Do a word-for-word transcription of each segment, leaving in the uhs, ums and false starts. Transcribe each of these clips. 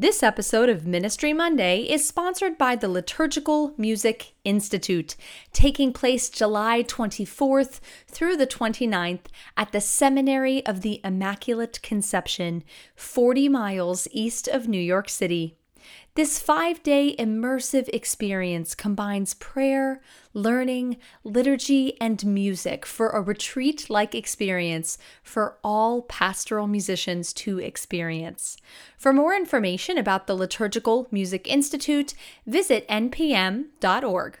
This episode of Ministry Monday is sponsored by the Liturgical Music Institute, taking place July twenty-fourth through the twenty-ninth at the Seminary of the Immaculate Conception, forty miles east of New York City. This five-day immersive experience combines prayer, learning, liturgy, and music for a retreat-like experience for all pastoral musicians to experience. For more information about the Liturgical Music Institute, visit N P M dot org.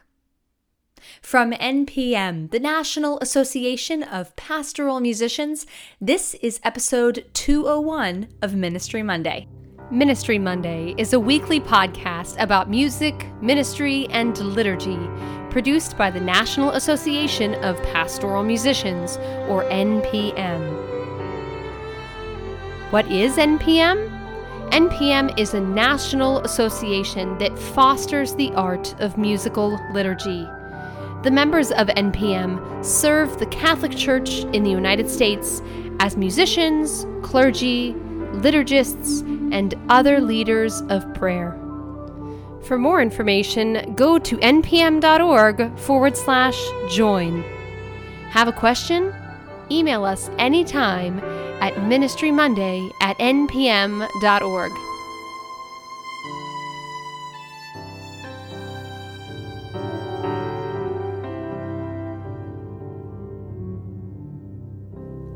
From N P M, the National Association of Pastoral Musicians, this is episode two oh one of Ministry Monday. Ministry Monday is a weekly podcast about music, ministry, and liturgy, produced by the National Association of Pastoral Musicians, or N P M. What is N P M? N P M is a national association that fosters the art of musical liturgy. The members of N P M serve the Catholic Church in the United States as musicians, clergy, liturgists, and other leaders of prayer. For more information, go to npm.org forward slash join. Have a question? Email us anytime at ministrymonday at npm.org.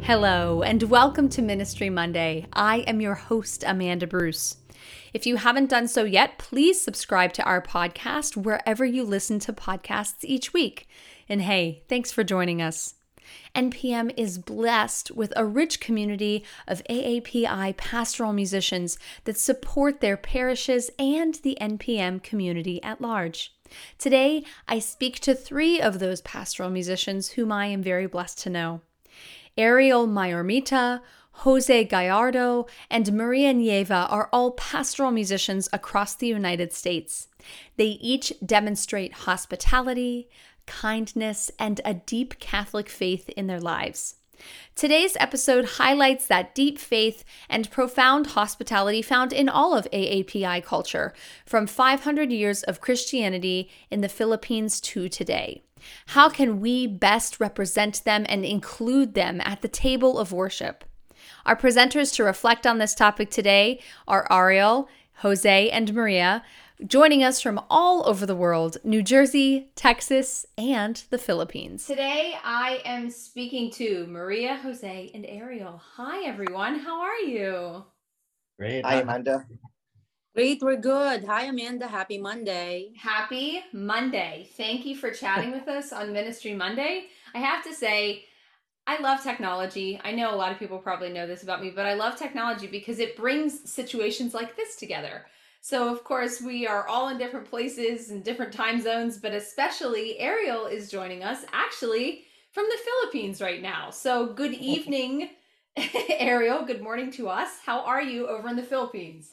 Hello, and welcome to Ministry Monday. I am your host, Amanda Bruce. If you haven't done so yet, please subscribe to our podcast wherever you listen to podcasts each week. And hey, thanks for joining us. N P M is blessed with a rich community of A A P I pastoral musicians that support their parishes and the N P M community at large. Today, I speak to three of those pastoral musicians whom I am very blessed to know: Ariel Mayormita, Jose Gallardo, and Maria Nieva are all pastoral musicians across the United States. They each demonstrate hospitality, kindness, and a deep Catholic faith in their lives. Today's episode highlights that deep faith and profound hospitality found in all of A A P I culture, from five hundred years of Christianity in the Philippines to today. How can we best represent them and include them at the table of worship? Our presenters to reflect on this topic today are Ariel, Jose, and Maria, joining us from all over the world: New Jersey, Texas, and the Philippines. Today I am speaking to Maria, Jose, and Ariel. Hi, everyone. How are you? Great. Hi, Amanda. Great, we're good. Hi, Amanda. Happy Monday. Happy Monday. Thank you for chatting with us on Ministry Monday. I have to say, I love technology. I know a lot of people probably know this about me, but I love technology because it brings situations like this together. So, of course, we are all in different places and different time zones, but especially Ariel is joining us actually from the Philippines right now. So, good evening, Ariel. Good morning to us. How are you over in the Philippines?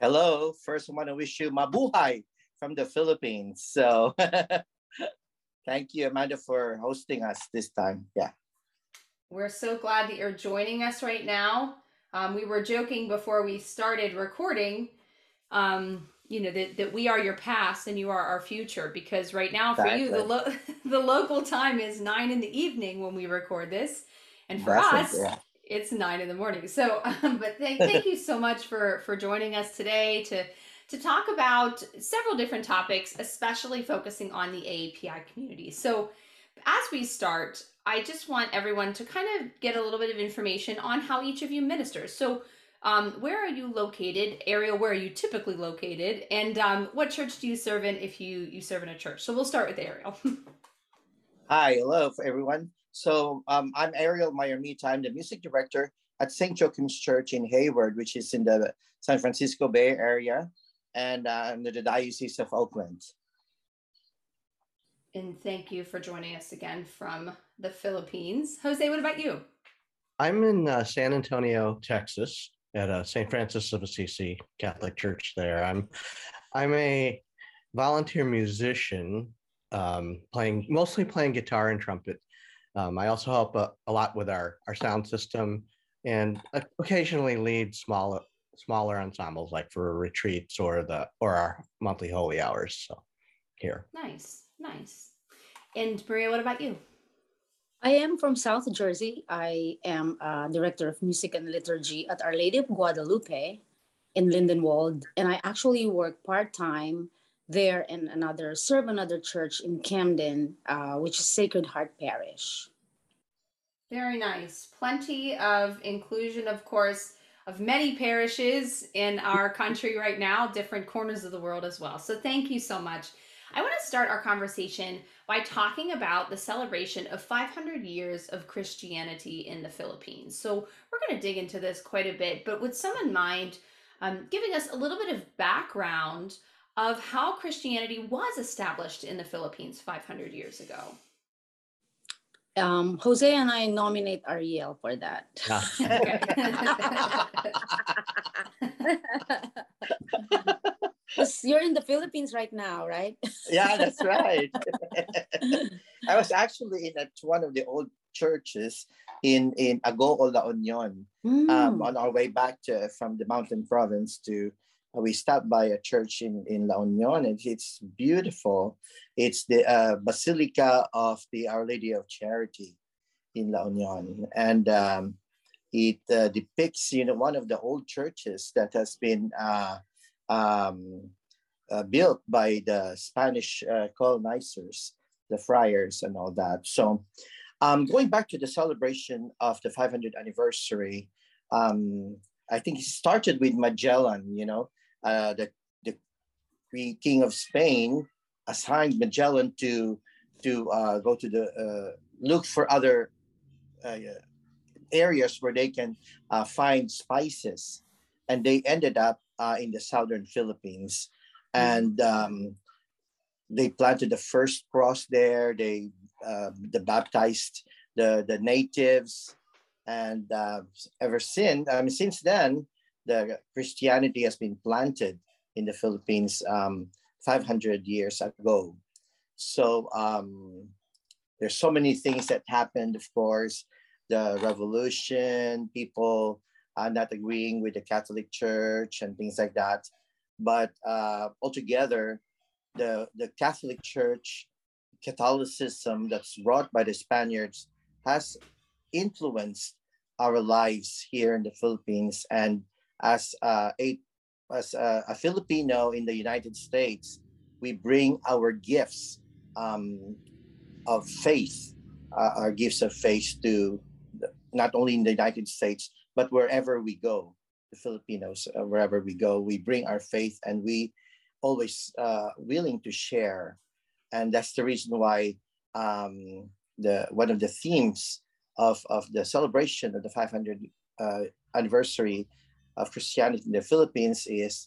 Hello. First, I want to wish you mabuhay from the Philippines. So thank you, Amanda, for hosting us this time. Yeah. We're so glad that you're joining us right now. Um, we were joking before we started recording, um, you know, that, that we are your past and you are our future, because right now for exactly. you, the, lo- the local time is nine in the evening when we record this. And for That's us, it, yeah. It's nine in the morning. So, um, but th- thank you so much for, for joining us today to, to talk about several different topics, especially focusing on the A A P I community. So as we start, I just want everyone to kind of get a little bit of information on how each of you ministers. So um, where are you located? Ariel, where are you typically located? And um, what church do you serve in if you, you serve in a church? So we'll start with Ariel. Hi, hello everyone. So um, I'm Ariel Mayormita. I'm the music director at Saint Joachim's Church in Hayward, which is in the San Francisco Bay Area, and uh, under the Diocese of Oakland. And thank you for joining us again from the Philippines. Jose, what about you? I'm in uh, San Antonio, Texas, at uh, Saint Francis of Assisi Catholic Church there. I'm, I'm a volunteer musician, um, playing mostly playing guitar and trumpet. Um, I also help a, a lot with our, our sound system and occasionally lead small smaller ensembles, like for retreats or the or our monthly holy hours. So here. Nice, nice. And Maria, what about you? I am from South Jersey. I am a director of music and liturgy at Our Lady of Guadalupe in Lindenwald, and I actually work part-time there and another serve another church in Camden, uh, which is Sacred Heart Parish. Very nice. Plenty of inclusion, of course, of many parishes in our country right now, different corners of the world as well. So thank you so much. I want to start our conversation by talking about the celebration of five hundred years of Christianity in the Philippines. So we're going to dig into this quite a bit, but with some in mind, um, giving us a little bit of background of how Christianity was established in the Philippines five hundred years ago. Um, Jose and I nominate Ariel for that. Because you're in the Philippines right now, right? Yeah, that's right. I was actually in at one of the old churches in, in Agoo, La Union, mm. um, on our way back to, from the Mountain Province to we stopped by a church in, in La Union, and it's beautiful. It's the uh, Basilica of the Our Lady of Charity in La Union. And um, it uh, depicts, you know, one of the old churches that has been uh, um, uh, built by the Spanish uh, colonizers, the friars and all that. So um, going back to the celebration of the five hundredth anniversary, um, I think it started with Magellan, you know, Uh, the, the king of Spain assigned Magellan to to uh, go to the uh, look for other uh, areas where they can uh, find spices, and they ended up uh, in the southern Philippines, and um, they planted the first cross there. They uh, they baptized the the natives, and uh, ever since I mean since then. The Christianity has been planted in the Philippines um, five hundred years ago. So um, there's so many things that happened, of course, the revolution, people are not agreeing with the Catholic Church and things like that. But uh, altogether, the, the Catholic Church, Catholicism that's brought by the Spaniards has influenced our lives here in the Philippines. And As, uh, a, as a, a Filipino in the United States, we bring our gifts um, of faith, uh, our gifts of faith to the, not only in the United States, but wherever we go, the Filipinos, uh, wherever we go, we bring our faith and we always uh, willing to share. And that's the reason why um, the one of the themes of, of the celebration of the five hundredth uh, anniversary of Christianity in the Philippines is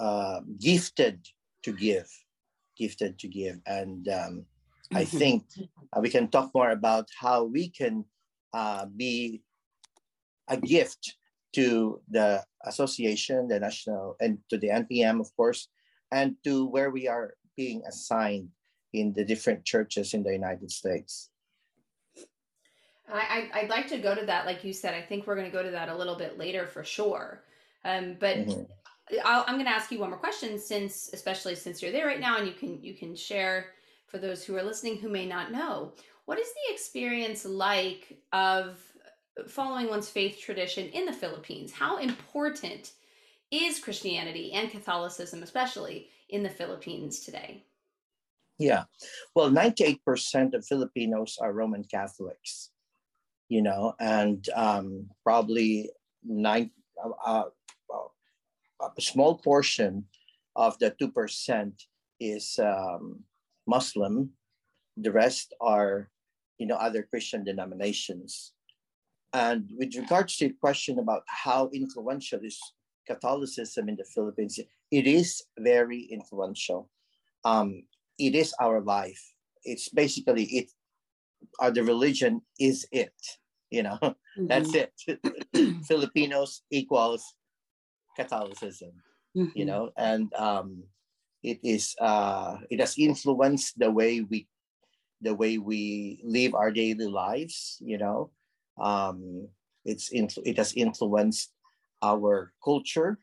uh, gifted to give, gifted to give. And um, I think uh, we can talk more about how we can uh, be a gift to the association, the national, and to the N P M, of course, and to where we are being assigned in the different churches in the United States. I, I'd like to go to that, like you said. I think we're going to go to that a little bit later for sure. Um, but mm-hmm. I'll, I'm going to ask you one more question, since, especially since you're there right now, and you can you can share for those who are listening who may not know. What is the experience like of following one's faith tradition in the Philippines? How important is Christianity and Catholicism, especially in the Philippines today? Yeah, well, ninety-eight percent of Filipinos are Roman Catholics. You know, and um, probably nine, uh, uh, a small portion of the two percent is um, Muslim. The rest are, you know, other Christian denominations. And with regards to your question about how influential is Catholicism in the Philippines, it is very influential. Um, it is our life. It's basically it, uh, the religion is it. You know, mm-hmm. that's it. Filipinos equals Catholicism, mm-hmm. you know, and um, it is uh, it has influenced the way we the way we live our daily lives. You know, um, it's influ- it has influenced our culture.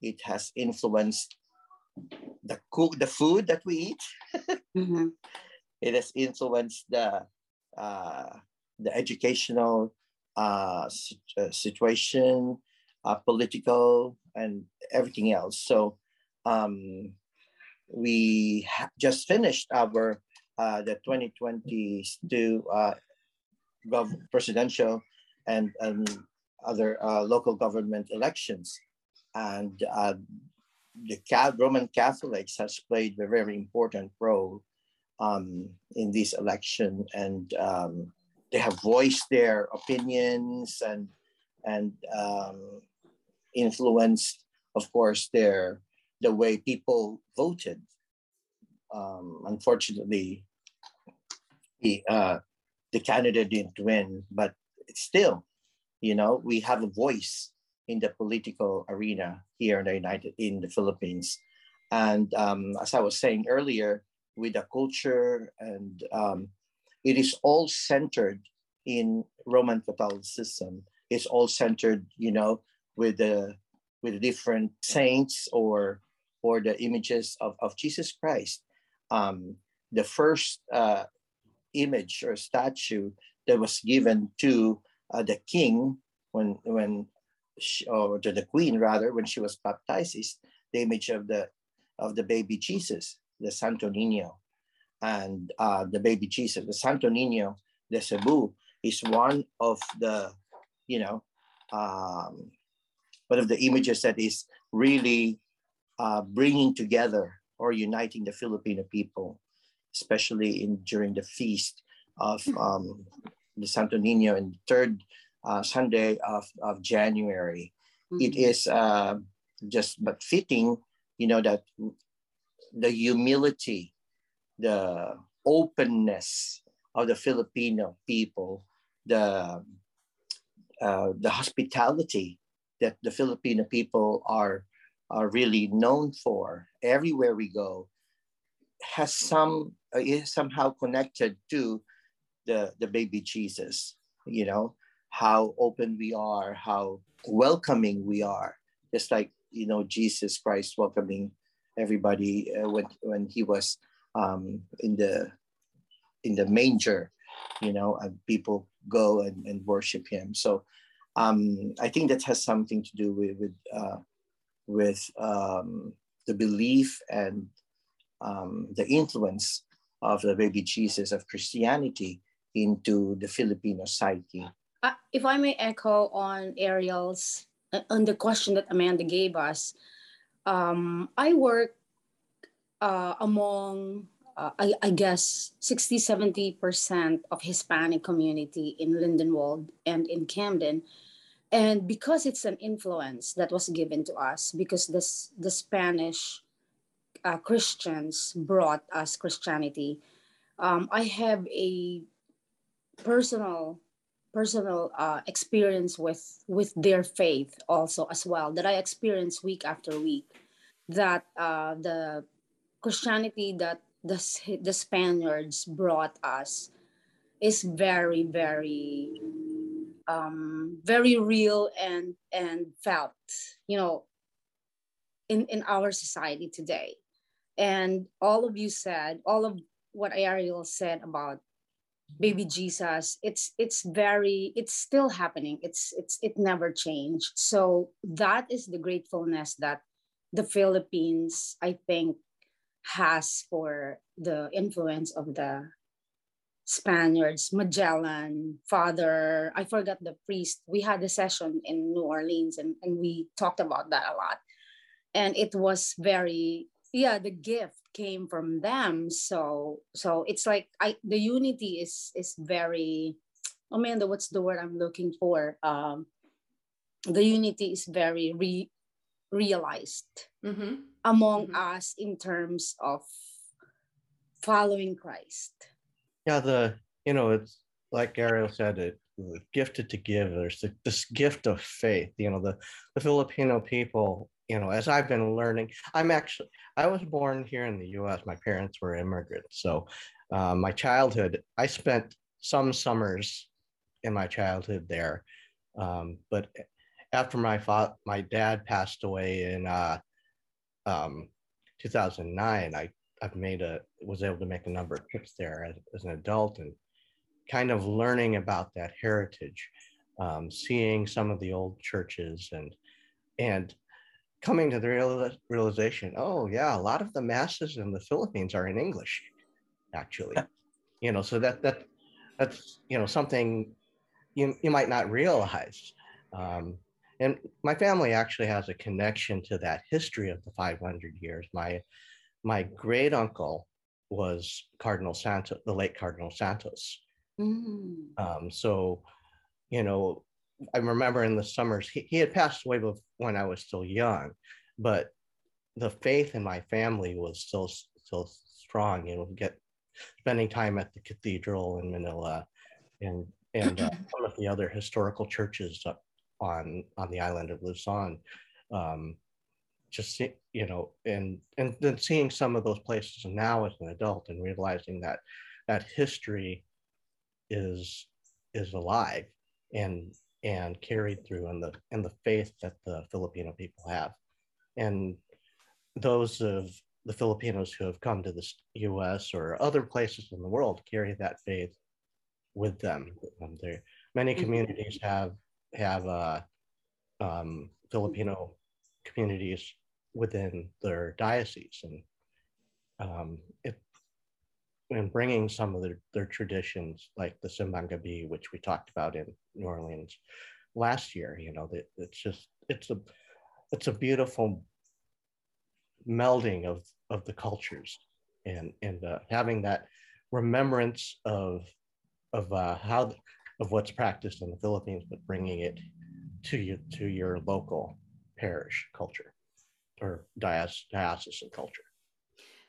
It has influenced the cook, the food that we eat. Mm-hmm. It has influenced the uh, the educational uh, situation, uh, political, and everything else. So um, we ha- just finished our uh, the twenty twenty-two uh, gov- presidential and um, other uh, local government elections, and uh, the Cal- Roman Catholics has played a very important role um, in this election, and um, they have voiced their opinions and and um, influenced, of course, their the way people voted. Um, unfortunately, the uh, the candidate didn't win, but still, you know, we have a voice in the political arena here in the United in the Philippines, and um, as I was saying earlier, with the culture and um, it is all centered in Roman Catholicism. It's all centered, you know, with the with the different saints or or the images of, of Jesus Christ. Um, the first uh, image or statue that was given to uh, the king when when. She, or to the queen rather, when she was baptized, is the image of the of the baby Jesus, the Santo Niño, and uh, the baby Jesus, the Santo Niño de Cebu, is one of the, you know, um, one of the images that is really uh, bringing together or uniting the Filipino people, especially in during the feast of um, the Santo Niño and the third. Uh, Sunday of, of January. Mm-hmm. It is uh, just but fitting, you know, that the humility, the openness of the Filipino people, the uh, the hospitality that the Filipino people are are really known for everywhere we go, has some uh, is somehow connected to the the baby Jesus, you know. How open we are, how welcoming we are, just like, you know, Jesus Christ welcoming everybody uh, when when he was um, in the in the manger, you know, and people go and, and worship him. So um, I think that has something to do with with, uh, with um, the belief and um, the influence of the baby Jesus of Christianity into the Filipino psyche. Uh, if I may echo on Ariel's, uh, on the question that Amanda gave us, um, I work uh, among, uh, I, I guess, sixty, seventy percent of Hispanic community in Lindenwald and in Camden. And because it's an influence that was given to us, because this, the Spanish uh, Christians brought us Christianity, um, I have a personal personal uh, experience with with their faith also as well, that I experience week after week, that uh, the Christianity that the, the Spaniards brought us is very, very, um, very real and and felt, you know, in, in our society today. And all of you said, all of what Ariel said about baby Jesus, it's it's very it's still happening. It's it's it never changed. So that is the gratefulness that the Philippines, I think, has for the influence of the Spaniards, Magellan, Father, I forgot the priest. We had a session in New Orleans and, and we talked about that a lot. And it was very, yeah, the gift came from them. So so it's like I the unity is is very, Amanda, what's the word I'm looking for? Um, the unity is very re, realized mm-hmm. among mm-hmm. us in terms of following Christ. Yeah, the you know, it's like Ariel said, it gifted to give. There's the, this gift of faith, you know, the, the Filipino people. You know, as I've been learning, I'm actually, I was born here in the U S. My parents were immigrants. So uh, my childhood, I spent some summers in my childhood there. Um, but after my father, my dad passed away in uh, um, two thousand nine, I I've made a was able to make a number of trips there as, as an adult, and kind of learning about that heritage, um, seeing some of the old churches, and and coming to the real, realization, oh yeah, a lot of the masses in the Philippines are in English, actually, you know. So that that that's you know something you you might not realize. Um, and my family actually has a connection to that history of the five hundred years. My My great uncle was Cardinal Santos, the late Cardinal Santos. Mm. Um, so, you know, I remember in the summers, he, he had passed away when I was still young, but the faith in my family was still still strong. You know, get spending time at the cathedral in Manila, and and uh, some of the other historical churches up on on the island of Luzon. Um, Just see, you know, and and then seeing some of those places now as an adult and realizing that that history is is alive and and carried through in the in the faith that the Filipino people have, and those of the Filipinos who have come to the U S or other places in the world carry that faith with them. Um, there, many communities have have uh, um, Filipino communities within their diocese, and um, it, and bringing some of their, their traditions, like the Simbang Gabi, which we talked about in New Orleans last year. You know, that it's just it's a it's a beautiful melding of of the cultures, and and uh, having that remembrance of of uh, how of what's practiced in the Philippines, but bringing it to you to your local parish culture, or diocesan culture.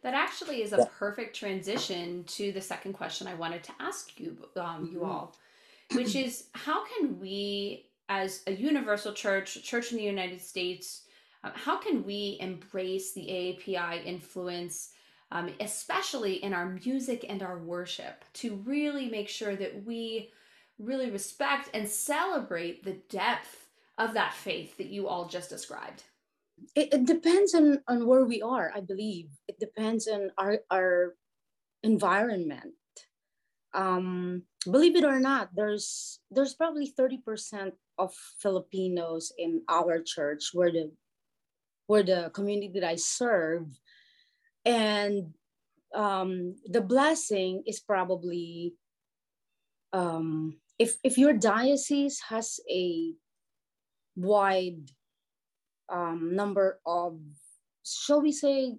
That actually is a perfect transition to the second question I wanted to ask you, um, you all, which is how can we, as a universal church, church in the United States, um, how can we embrace the A A P I influence, um, especially in our music and our worship, to really make sure that we really respect and celebrate the depth of that faith that you all just described? It, it depends on, on where we are, I believe. It depends on our, our environment. Um, believe it or not, there's there's probably thirty percent of Filipinos in our church, where the where the community that I serve, and um, the blessing is probably um, if if your diocese has a wide um, number of, shall we say,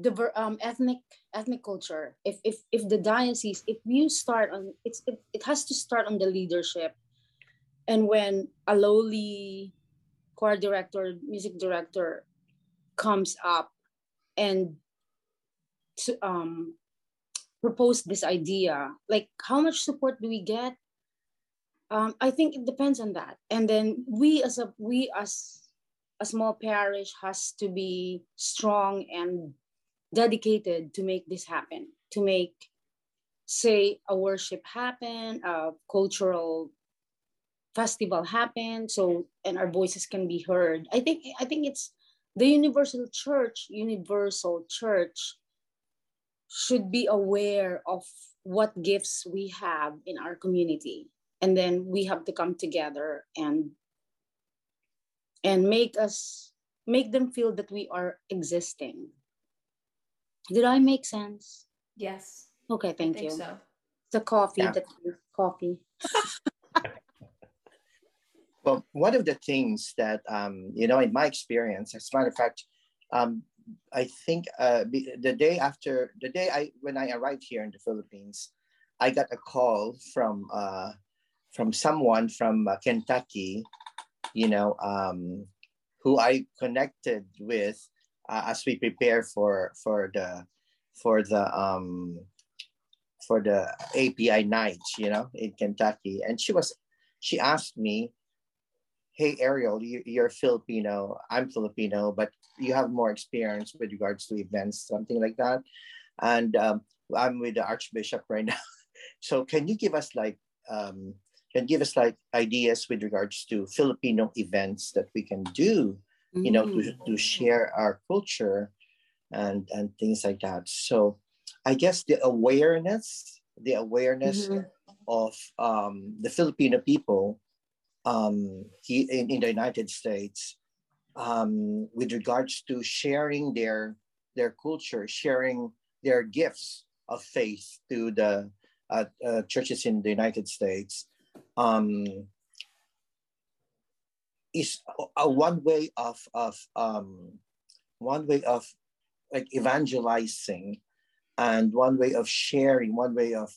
diver, um, ethnic ethnic culture. If if if the diocese, if you start on, it's it, it has to start on the leadership, and when a lowly choir director, music director, comes up and to, um, propose this idea, like how much support do we get? Um, I think it depends on that, and then we as a we as a small parish has to be strong and dedicated to make this happen, to make, say, a worship happen, a cultural festival happen, so and our voices can be heard. I think I think it's the universal church. Universal church should be aware of what gifts we have in our community. And then we have to come together and and make us make them feel that we are existing. Did I make sense? Yes. Okay, thank I think you. So. The coffee, yeah. the coffee. Well, one of the things that um, you know, in my experience, as a matter of fact, um, I think uh, the day after the day I when I arrived here in the Philippines, I got a call from. Uh, from someone from uh, Kentucky, you know, um, who I connected with uh, as we prepare for for the for the um, for the A P I night, you know, in Kentucky. And she was, she asked me, "Hey Ariel, you, you're Filipino. I'm Filipino, but you have more experience with regards to events, something like that." And um, I'm with the Archbishop right now, so can you give us like um, can give us like ideas with regards to Filipino events that we can do, you know, mm. to, to share our culture and, and things like that. So I guess the awareness, the awareness mm-hmm. of um, the Filipino people um, in, in the United States um, with regards to sharing their, their culture, sharing their gifts of faith to the uh, uh, churches in the United States um, is a, a one way of, of um, one way of like evangelizing and one way of sharing, one way of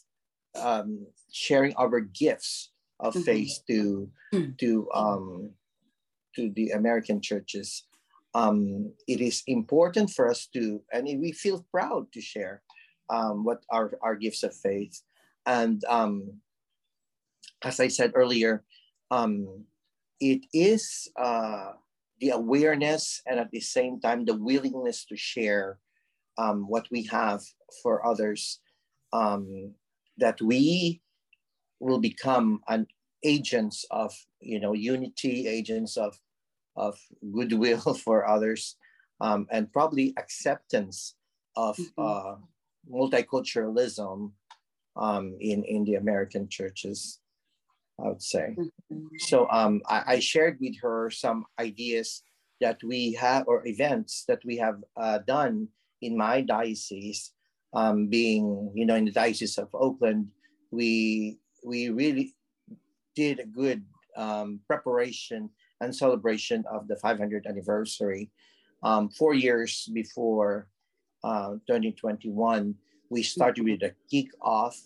um, sharing our gifts of mm-hmm. faith to to um, to the American churches. Um, it is important for us to, and we feel proud to share um, what are our gifts of faith. And um, as I said earlier, um, it is uh, the awareness and at the same time, the willingness to share um, what we have for others, um, that we will become an agents of, you know, unity, agents of, of goodwill for others, um, and probably acceptance of mm-hmm. uh, multiculturalism um, in, in the American churches, I would say. Mm-hmm. So um, I, I shared with her some ideas that we have, or events that we have uh, done in my diocese, um, being, you know, in the Diocese of Oakland, we, we really did a good um, preparation and celebration of the five hundredth anniversary. Um, four years before uh, twenty twenty-one, we started with a kick-off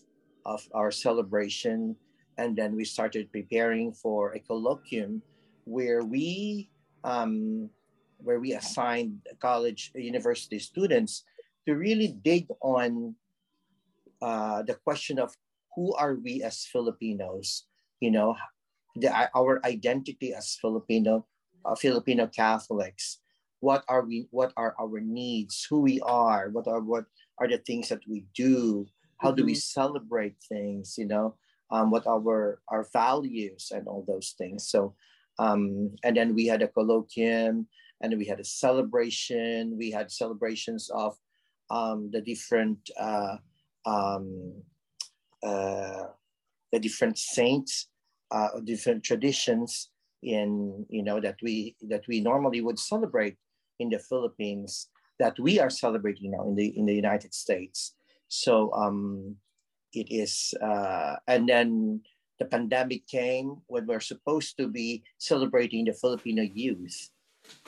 of our celebration, and then we started preparing for a colloquium where we um, where we assigned college, university students to really dig on uh, the question of who are we as Filipinos, you know, the, our identity as Filipino, uh, Filipino Catholics. What are we? What are our needs? Who we are? What are what are the things that we do? How mm-hmm. do we celebrate things? You know, um, what are our, our values and all those things. So, um, and then we had a colloquium, and we had a celebration. We had celebrations of um, the different uh, um, uh, the different saints. Uh, different traditions in, you know, that we that we normally would celebrate in the Philippines that we are celebrating now in the in the United States. So um, it is, uh, and then the pandemic came when we're supposed to be celebrating the Filipino youth,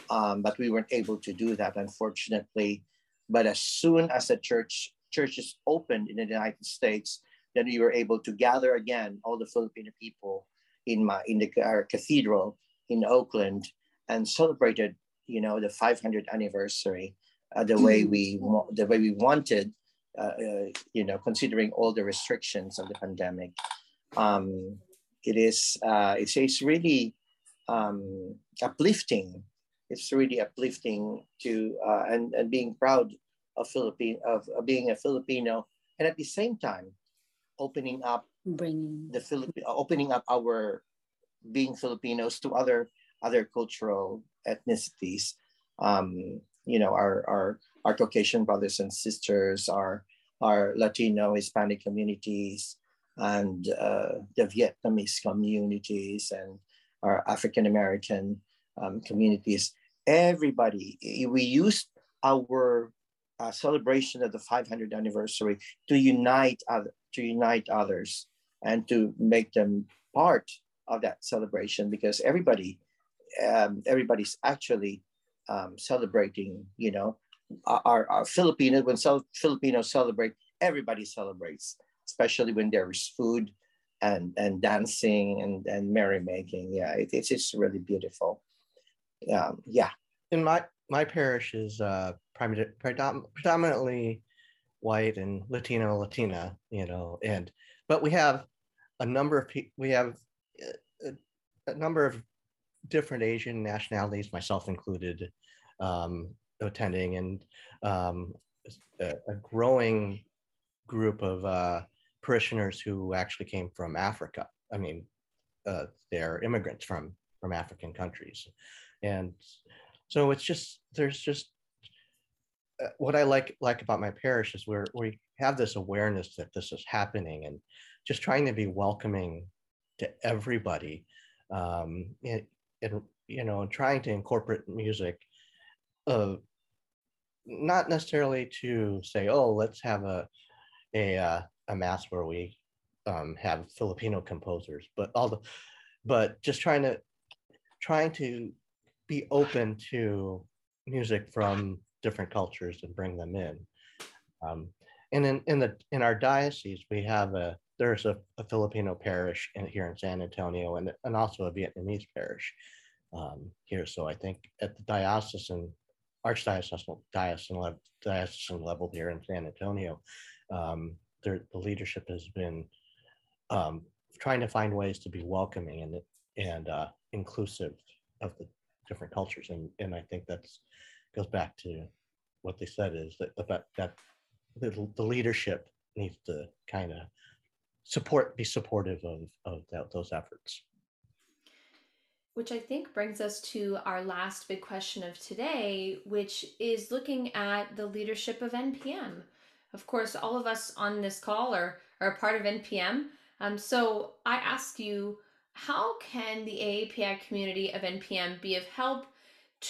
um, but we weren't able to do that, unfortunately. But as soon as the church churches opened in the United States, then we were able to gather again all the Filipino people in my in the our cathedral in Oakland and celebrated, you know, the five hundredth anniversary uh, the way we the way we wanted, uh, uh, you know, considering all the restrictions of the pandemic. Um, it is uh, it's it's really um, uplifting. It's really uplifting to uh, and and being proud of Philippine of, of being a Filipino, and at the same time, opening up bringing the Philippi- opening up our being Filipinos to other other cultural ethnicities, um, you know, our, our our Caucasian brothers and sisters, our our Latino Hispanic communities, and uh, the Vietnamese communities, and our African American um, communities. Everybody, we used our uh, celebration of the five hundredth anniversary to unite other. to unite others and to make them part of that celebration, because everybody, um, everybody's actually um, celebrating, you know, our, our Filipino, when Filipinos celebrate, everybody celebrates, especially when there is food and, and dancing and, and merrymaking. Yeah, it, it's just really beautiful. Um, yeah. In my, my parish is uh, predom- predominantly white and Latino, Latina, you know, and but we have a number of people, we have a, a number of different Asian nationalities, myself included, um, attending, and um, a, a growing group of uh, parishioners who actually came from Africa. I mean, uh, they're immigrants from from African countries. And so it's just, there's just, uh, what I like like about my parish is where we have this awareness that this is happening and just trying to be welcoming to everybody, um, and, and you know, trying to incorporate music, uh, not necessarily to say, oh, let's have a a uh, a mass where we um, have Filipino composers, but all the, but just trying to trying to be open to music from different cultures and bring them in. Um, and in in the in our diocese, we have a there's a, a Filipino parish in, here in San Antonio, and and also a Vietnamese parish um, here. So I think at the diocesan archdiocesan diocesan diocesan level here in San Antonio, um, there, the leadership has been um, trying to find ways to be welcoming and and uh, inclusive of the different cultures, and and I think that's goes back to what they said is that about that the, the leadership needs to kind of support be supportive of of that, those efforts. Which I think brings us to our last big question of today, which is looking at the leadership of N P M. Of course, all of us on this call are, are a part of N P M. Um, so I ask you, how can the A A P I community of N P M be of help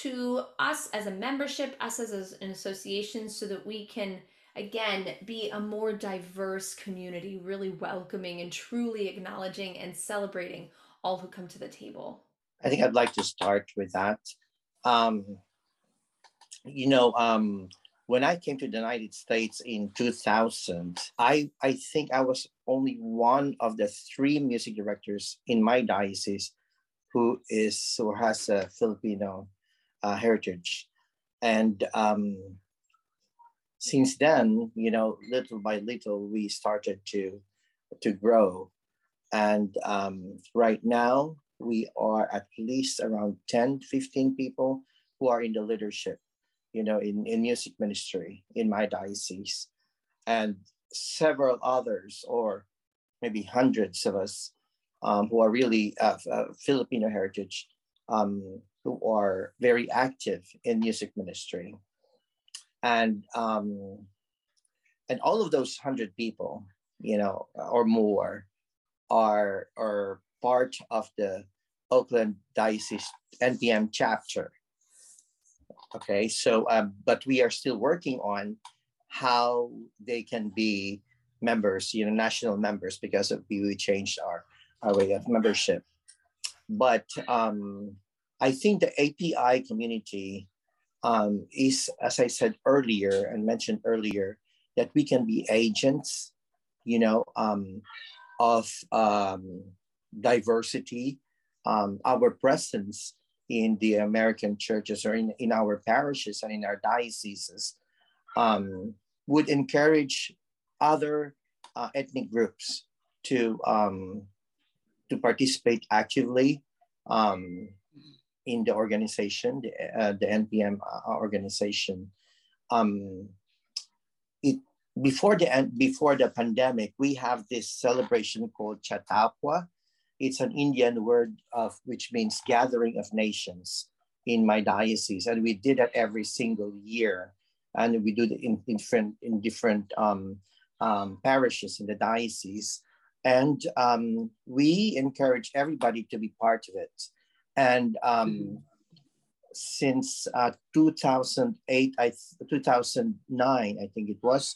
to us as a membership, us as an association, so that we can, again, be a more diverse community, really welcoming and truly acknowledging and celebrating all who come to the table? I think I'd like to start with that. Um, you know, um, when I came to the United States in two thousand, I, I think I was only one of the three music directors in my diocese who is or has a Filipino uh, heritage. And um, since then, you know, little by little, we started to, to grow. And um, right now, we are at least around ten, fifteen people who are in the leadership, you know, in, in music ministry in my diocese, and several others, or maybe hundreds of us um, who are really of uh, Filipino heritage, um, who are very active in music ministry. And, um, and all of those hundred people, you know, or more are, are part of the Oakland Diocese N P M chapter. Okay, so, um, but we are still working on how they can be members, you know, national members, because of, we changed our, our way of membership. But um, I think the A P I community um, is, as I said earlier and mentioned earlier, that we can be agents, you know, um, of um, diversity. Um, our presence in the American churches or in, in our parishes and in our dioceses um, would encourage other uh, ethnic groups to, um, to participate actively um, in the organization, the, uh, the N P M organization. Um, it, before, the, before the pandemic, we have this celebration called Chatapwa. It's an Indian word of which means gathering of nations in my diocese, and we did that every single year, and we do it in, in different in different um, um, parishes in the diocese, and um, we encourage everybody to be part of it. And um, mm-hmm. since uh, two thousand eight, I two thousand nine, I think it was,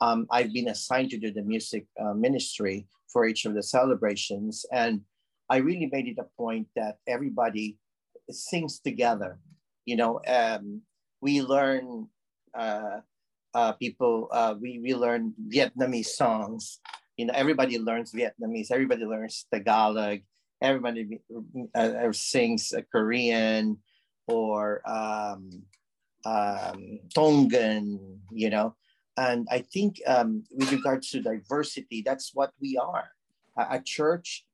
um, I've been assigned to do the music uh, ministry for each of the celebrations. And I really made it a point that everybody sings together. You know, um, we learn uh, uh, people, uh, we, we learn Vietnamese songs. You know, everybody learns Vietnamese, everybody learns Tagalog, everybody uh, sings uh, Korean or um, um, Tongan, you know. And I think um, with regards to diversity, that's what we are, a, a church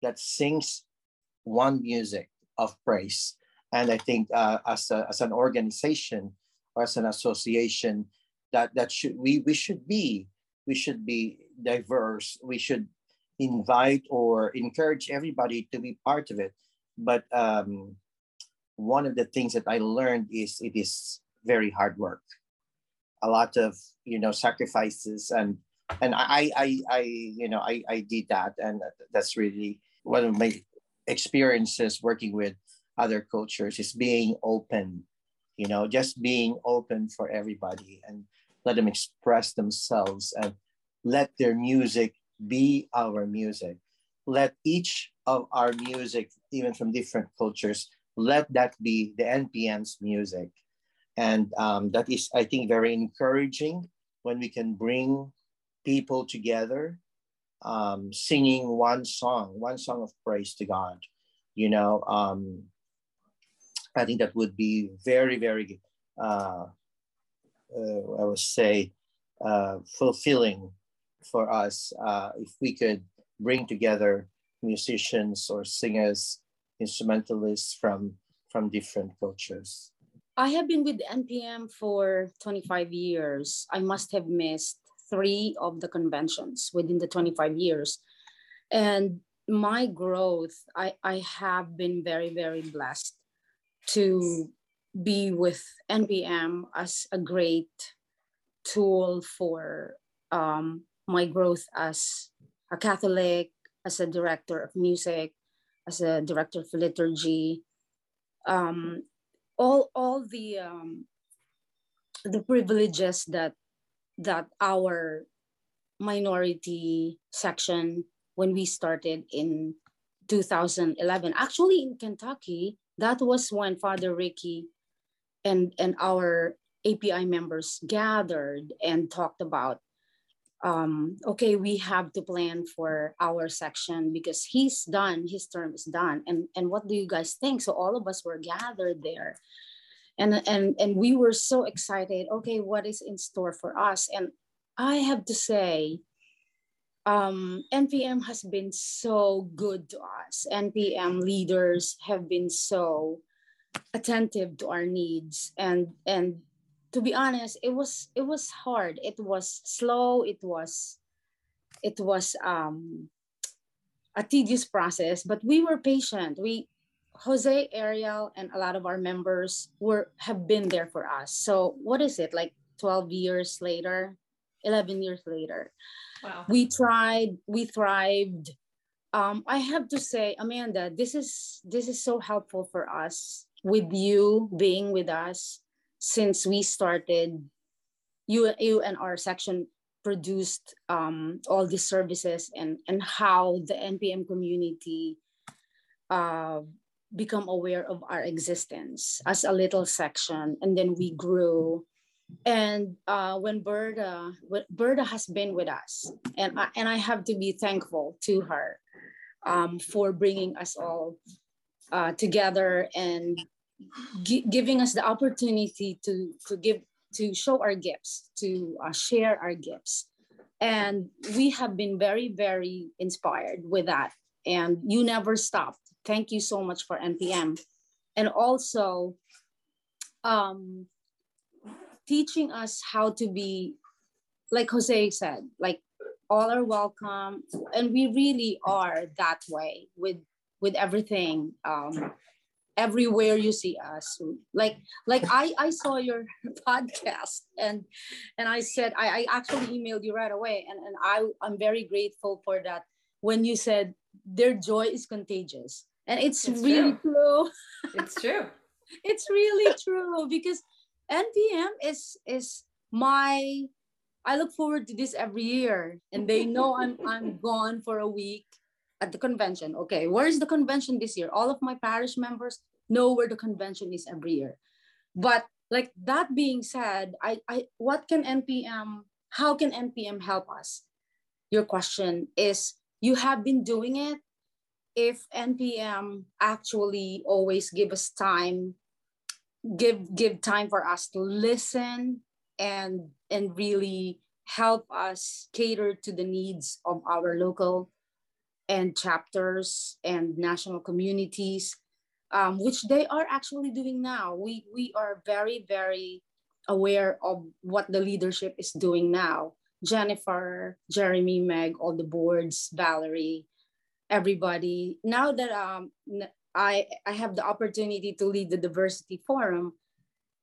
that sings one music of praise. And I think uh, as, a, as an organization or as an association, that, that should, we, we should be, we should be diverse. We should invite or encourage everybody to be part of it. But um, one of the things that I learned is it is very hard work. A lot of, you know, sacrifices, and and I, I, I you know, I, I did that. And that's really one of my experiences working with other cultures, is being open, you know, just being open for everybody and let them express themselves and let their music be our music. Let each of our music, even from different cultures, let that be the N P M's music. And um, that is, I think, very encouraging when we can bring people together, um, singing one song, one song of praise to God. You know, um, I think that would be very, very, uh, uh, I would say, uh, fulfilling for us uh, if we could bring together musicians or singers, instrumentalists from, from different cultures. I have been with N P M for twenty-five years. I must have missed three of the conventions within the twenty-five years. And my growth, I, I have been very, very blessed to be with N P M as a great tool for um, my growth as a Catholic, as a director of music, as a director for liturgy. Um, all all the um, the privileges that that our minority section, when we started in two thousand eleven, actually in Kentucky, that was when Father Ricky and, and our A P I members gathered and talked about, um, okay, we have to plan for our section because he's done, his term is done. And, and what do you guys think? So all of us were gathered there. And, and, and we were so excited, okay, what is in store for us? And I have to say, um, N P M has been so good to us. N P M leaders have been so attentive to our needs. And, and to be honest, it was, it was hard. It was slow. It was, it was um, a tedious process, but we were patient. We, Jose, Ariel, and a lot of our members were have been there for us. So what is it, like twelve years later, eleven years later? Wow. We tried, we thrived. Um, I have to say, Amanda, this is, this is so helpful for us with you being with us since we started. You, you and our section produced um, all these services, and, and how the N P M community uh, become aware of our existence as a little section, and then we grew. And uh, when Berta, Berta has been with us, and I, and I have to be thankful to her um, for bringing us all uh, together and gi giving us the opportunity to to give to show our gifts, to uh, share our gifts, and we have been very, very inspired with that. And you never stopped. Thank you so much for N P M. And also um, teaching us how to be, like Jose said, like all are welcome. And we really are that way with, with everything. Um, everywhere you see us. Like, like I, I saw your podcast, and, and I said, I, I actually emailed you right away. And, and I, I'm very grateful for that when you said their joy is contagious. And it's, it's really true. true. It's true. It's really true, because N P M is, is my, I look forward to this every year. And they know I'm, I'm gone for a week at the convention. Okay, where is the convention this year? All of my parish members know where the convention is every year. But like that being said, I, I what can N P M, how can N P M help us? Your question is, you have been doing it. If N P M actually always give us time, give give time for us to listen and, and really help us cater to the needs of our local and chapters and national communities, um, which they are actually doing now. We, we are very, very aware of what the leadership is doing now. Jennifer, Jeremy, Meg, all the boards, Valerie, everybody. Now that um, I, I have the opportunity to lead the Diversity Forum,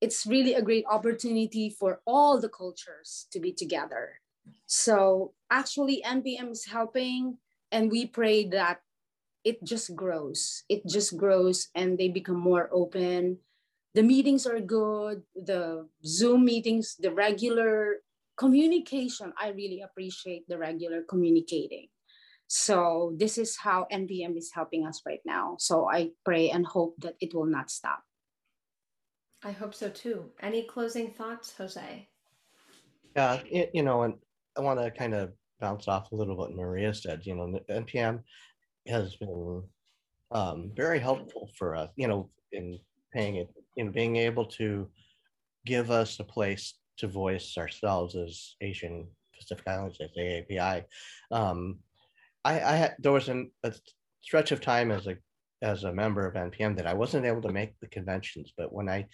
it's really a great opportunity for all the cultures to be together. So actually N P M is helping, and we pray that it just grows. It just grows and they become more open. The meetings are good, the Zoom meetings, the regular communication. I really appreciate the regular communicating. So this is how N P M is helping us right now. So I pray and hope that it will not stop. I hope so too. Any closing thoughts, Jose? Yeah, uh, you know, and I want to kind of bounce off a little bit. Maria said, you know, N P M has been um, very helpful for us, you know, in paying it, in being able to give us a place to voice ourselves as Asian Pacific Islanders, as A A P I. Um, I, I had, there was an, a stretch of time as a as a member of N P M that I wasn't able to make the conventions, but when I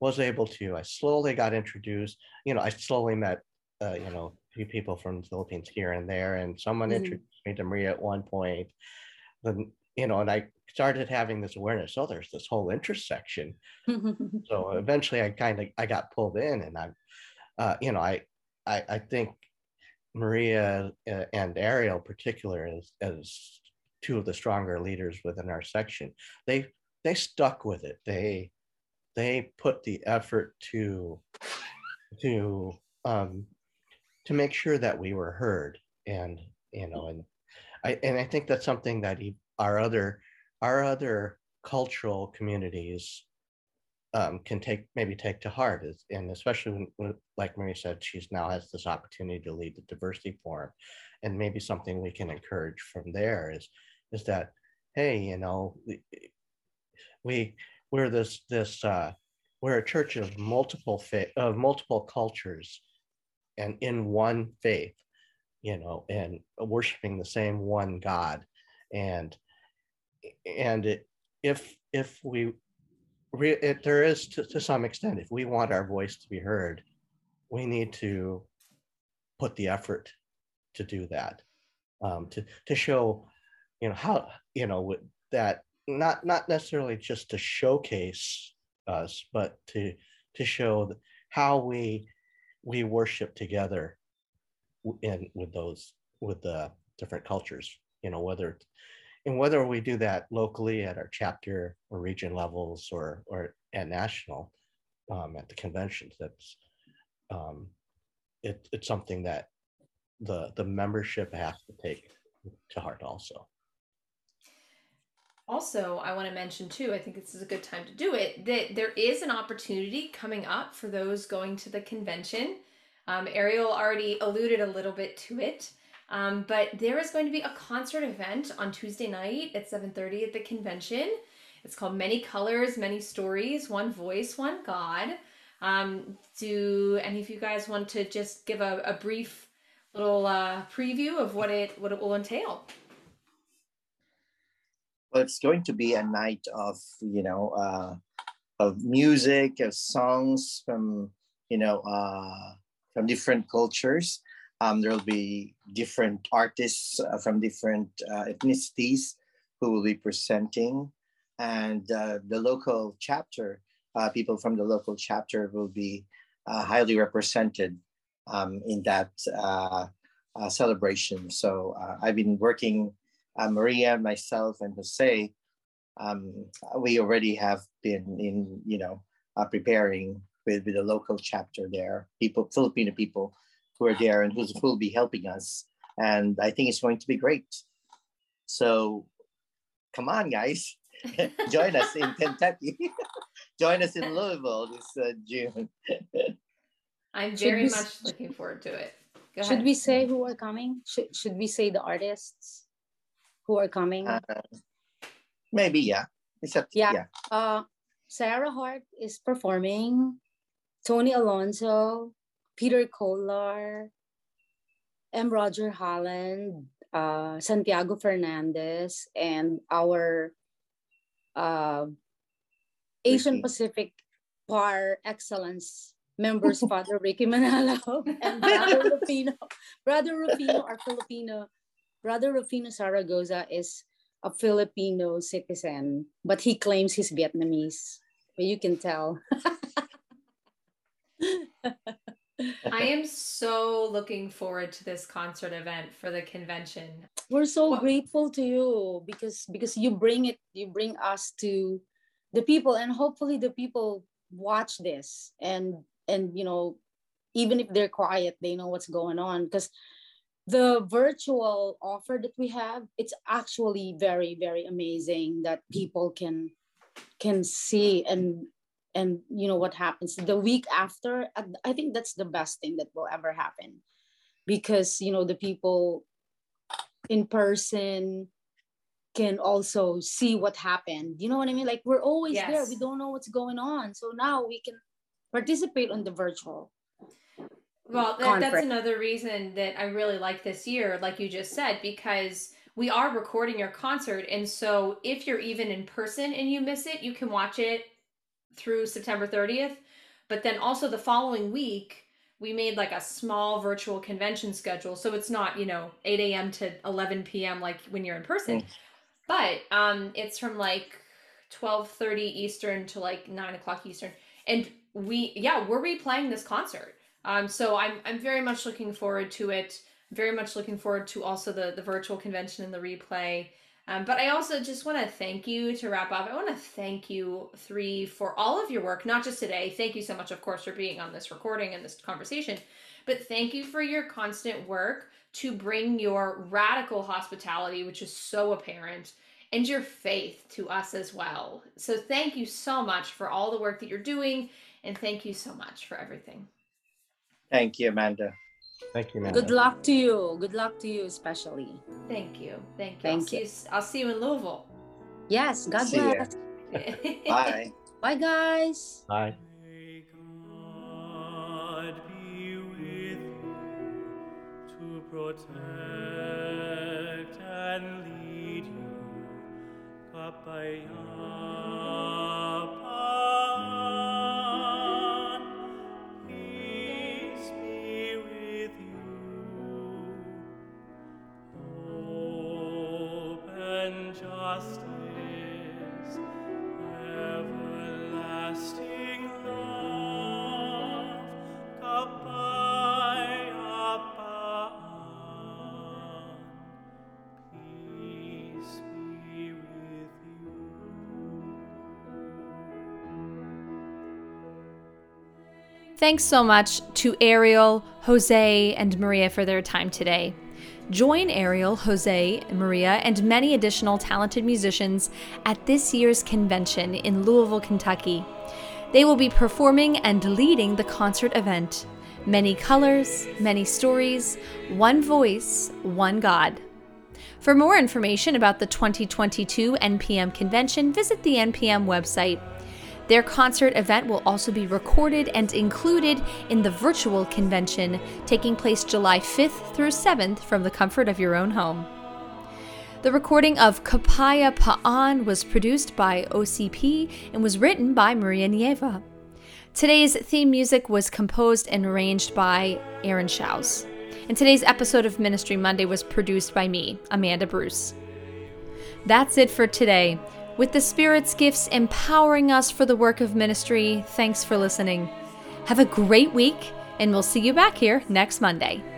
was able to, I slowly got introduced. You know, I slowly met, uh, you know, a few people from the Philippines here and there, and someone mm-hmm. introduced me to Maria at one point. Then, you know, and I started having this awareness. Oh, there's this whole intersection. So eventually, I kind of I got pulled in, and I, uh, you know, I, I I think Maria and Ariel, in particular, as as two of the stronger leaders within our section, they they stuck with it. They they put the effort to to um, to make sure that we were heard, and you know, and I and I think that's something that he, our other our other cultural communities um, can take maybe take to heart, is, and especially when, when, like Maria said, she's now has this opportunity to lead the Diversity Forum, and maybe something we can encourage from there is is that, hey, you know, we we're this this uh, we're a church of multiple faith, of multiple cultures, and in one faith, you know, and worshiping the same one God, and and it, if if we re, it, there is to, to some extent, if we want our voice to be heard, we need to put the effort to do that, um, to to show, you know, how, you know, that not not necessarily just to showcase us, but to to show how we we worship together in with those with the different cultures, you know, whether and whether we do that locally at our chapter or region levels, or or at national, um, at the conventions. That's um, it, it's something that the the membership has to take to heart also. Also, I want to mention too, I think this is a good time to do it, that there is an opportunity coming up for those going to the convention. Um, Ariel already alluded a little bit to it, um, but there is going to be a concert event on Tuesday night at seven thirty at the convention. It's called Many Colors, Many Stories, One Voice, One God. Um, do any of you guys want to just give a, a brief little uh, preview of what it what it will entail? Well, it's going to be a night of, you know, uh, of music, of songs from, you know, uh, from different cultures. Um, there'll be different artists uh, from different uh, ethnicities who will be presenting, and uh, the local chapter, uh, people from the local chapter will be uh, highly represented um, in that uh, uh, celebration. So uh, I've been working, uh, Maria, myself, and Jose, um, we already have been in, you know, uh, preparing with, with the local chapter there, people, Filipino people who are there and who's, who will be helping us. And I think it's going to be great. So come on, guys. Join us in Kentucky. Join us in Louisville this uh, June. I'm very we, much looking forward to it. Go should ahead. We say who are coming? Should, should we say the artists who are coming? Uh, maybe, yeah. Except, yeah. yeah. Uh, Sarah Hart is performing. Tony Alonso, Peter Kolar, M. Roger Holland, uh, Santiago Fernandez, and our uh, Asian Pacific Par Excellence members, Father Ricky Manalo and Brother Rufino. Brother Rufino, our Filipino, Brother Rufino Zaragoza is a Filipino citizen, but he claims he's Vietnamese. But you can tell. I am so looking forward to this concert event for the convention. We're so well, grateful to you because because you bring it, you bring us to the people, and hopefully the people watch this and and you know, even if they're quiet, they know what's going on, because the virtual offer that we have, it's actually very, very amazing that people can can see and and you know what happens the week after. I think that's the best thing that will ever happen, because you know the people in person can also see what happened. You know what I mean? Like we're always yes. there. We don't know what's going on. So now we can participate on the virtual. Well, that, that's another reason that I really like this year, like you just said, because we are recording your concert. And so if you're even in person and you miss it, you can watch it through September thirtieth. But then also the following week, we made like a small virtual convention schedule. So it's not, you know, eight a m to eleven p m like when you're in person. Mm-hmm. But um, it's from like twelve thirty Eastern to like nine o'clock Eastern. And we, yeah, we're replaying this concert. Um, so I'm I'm very much looking forward to it. Very much looking forward to also the, the virtual convention and the replay. Um, but I also just want to thank you to wrap up. I want to thank you three for all of your work, not just today. Thank you so much, of course, for being on this recording and this conversation. But thank you for your constant work to bring your radical hospitality, which is so apparent, and your faith to us as well. So thank you so much for all the work that you're doing. And thank you so much for everything. Thank you, Amanda. Thank you, Amanda. Good luck to you. Good luck to you, especially. Thank you. Thank you. Thank I'll, you. See you I'll see you in Louisville. Yes. God bless. Bye. Bye, guys. Bye. Protect and lead you, Kapayapaan, peace be with you, hope and justice, everlasting love, Kapayapaan. Thanks so much to Ariel, Jose, and Maria for their time today. Join Ariel, Jose, Maria, and many additional talented musicians at this year's convention in Louisville, Kentucky. They will be performing and leading the concert event. Many colors, many stories, one voice, one God. For more information about the twenty twenty-two N P M convention, visit the N P M website. Their concert event will also be recorded and included in the virtual convention, taking place July fifth through seventh from the comfort of your own home. The recording of Kapaya Pa'an was produced by O C P and was written by Maria Nieva. Today's theme music was composed and arranged by Aaron Schaus. And today's episode of Ministry Monday was produced by me, Amanda Bruce. That's it for today. With the Spirit's gifts empowering us for the work of ministry, thanks for listening. Have a great week, and we'll see you back here next Monday.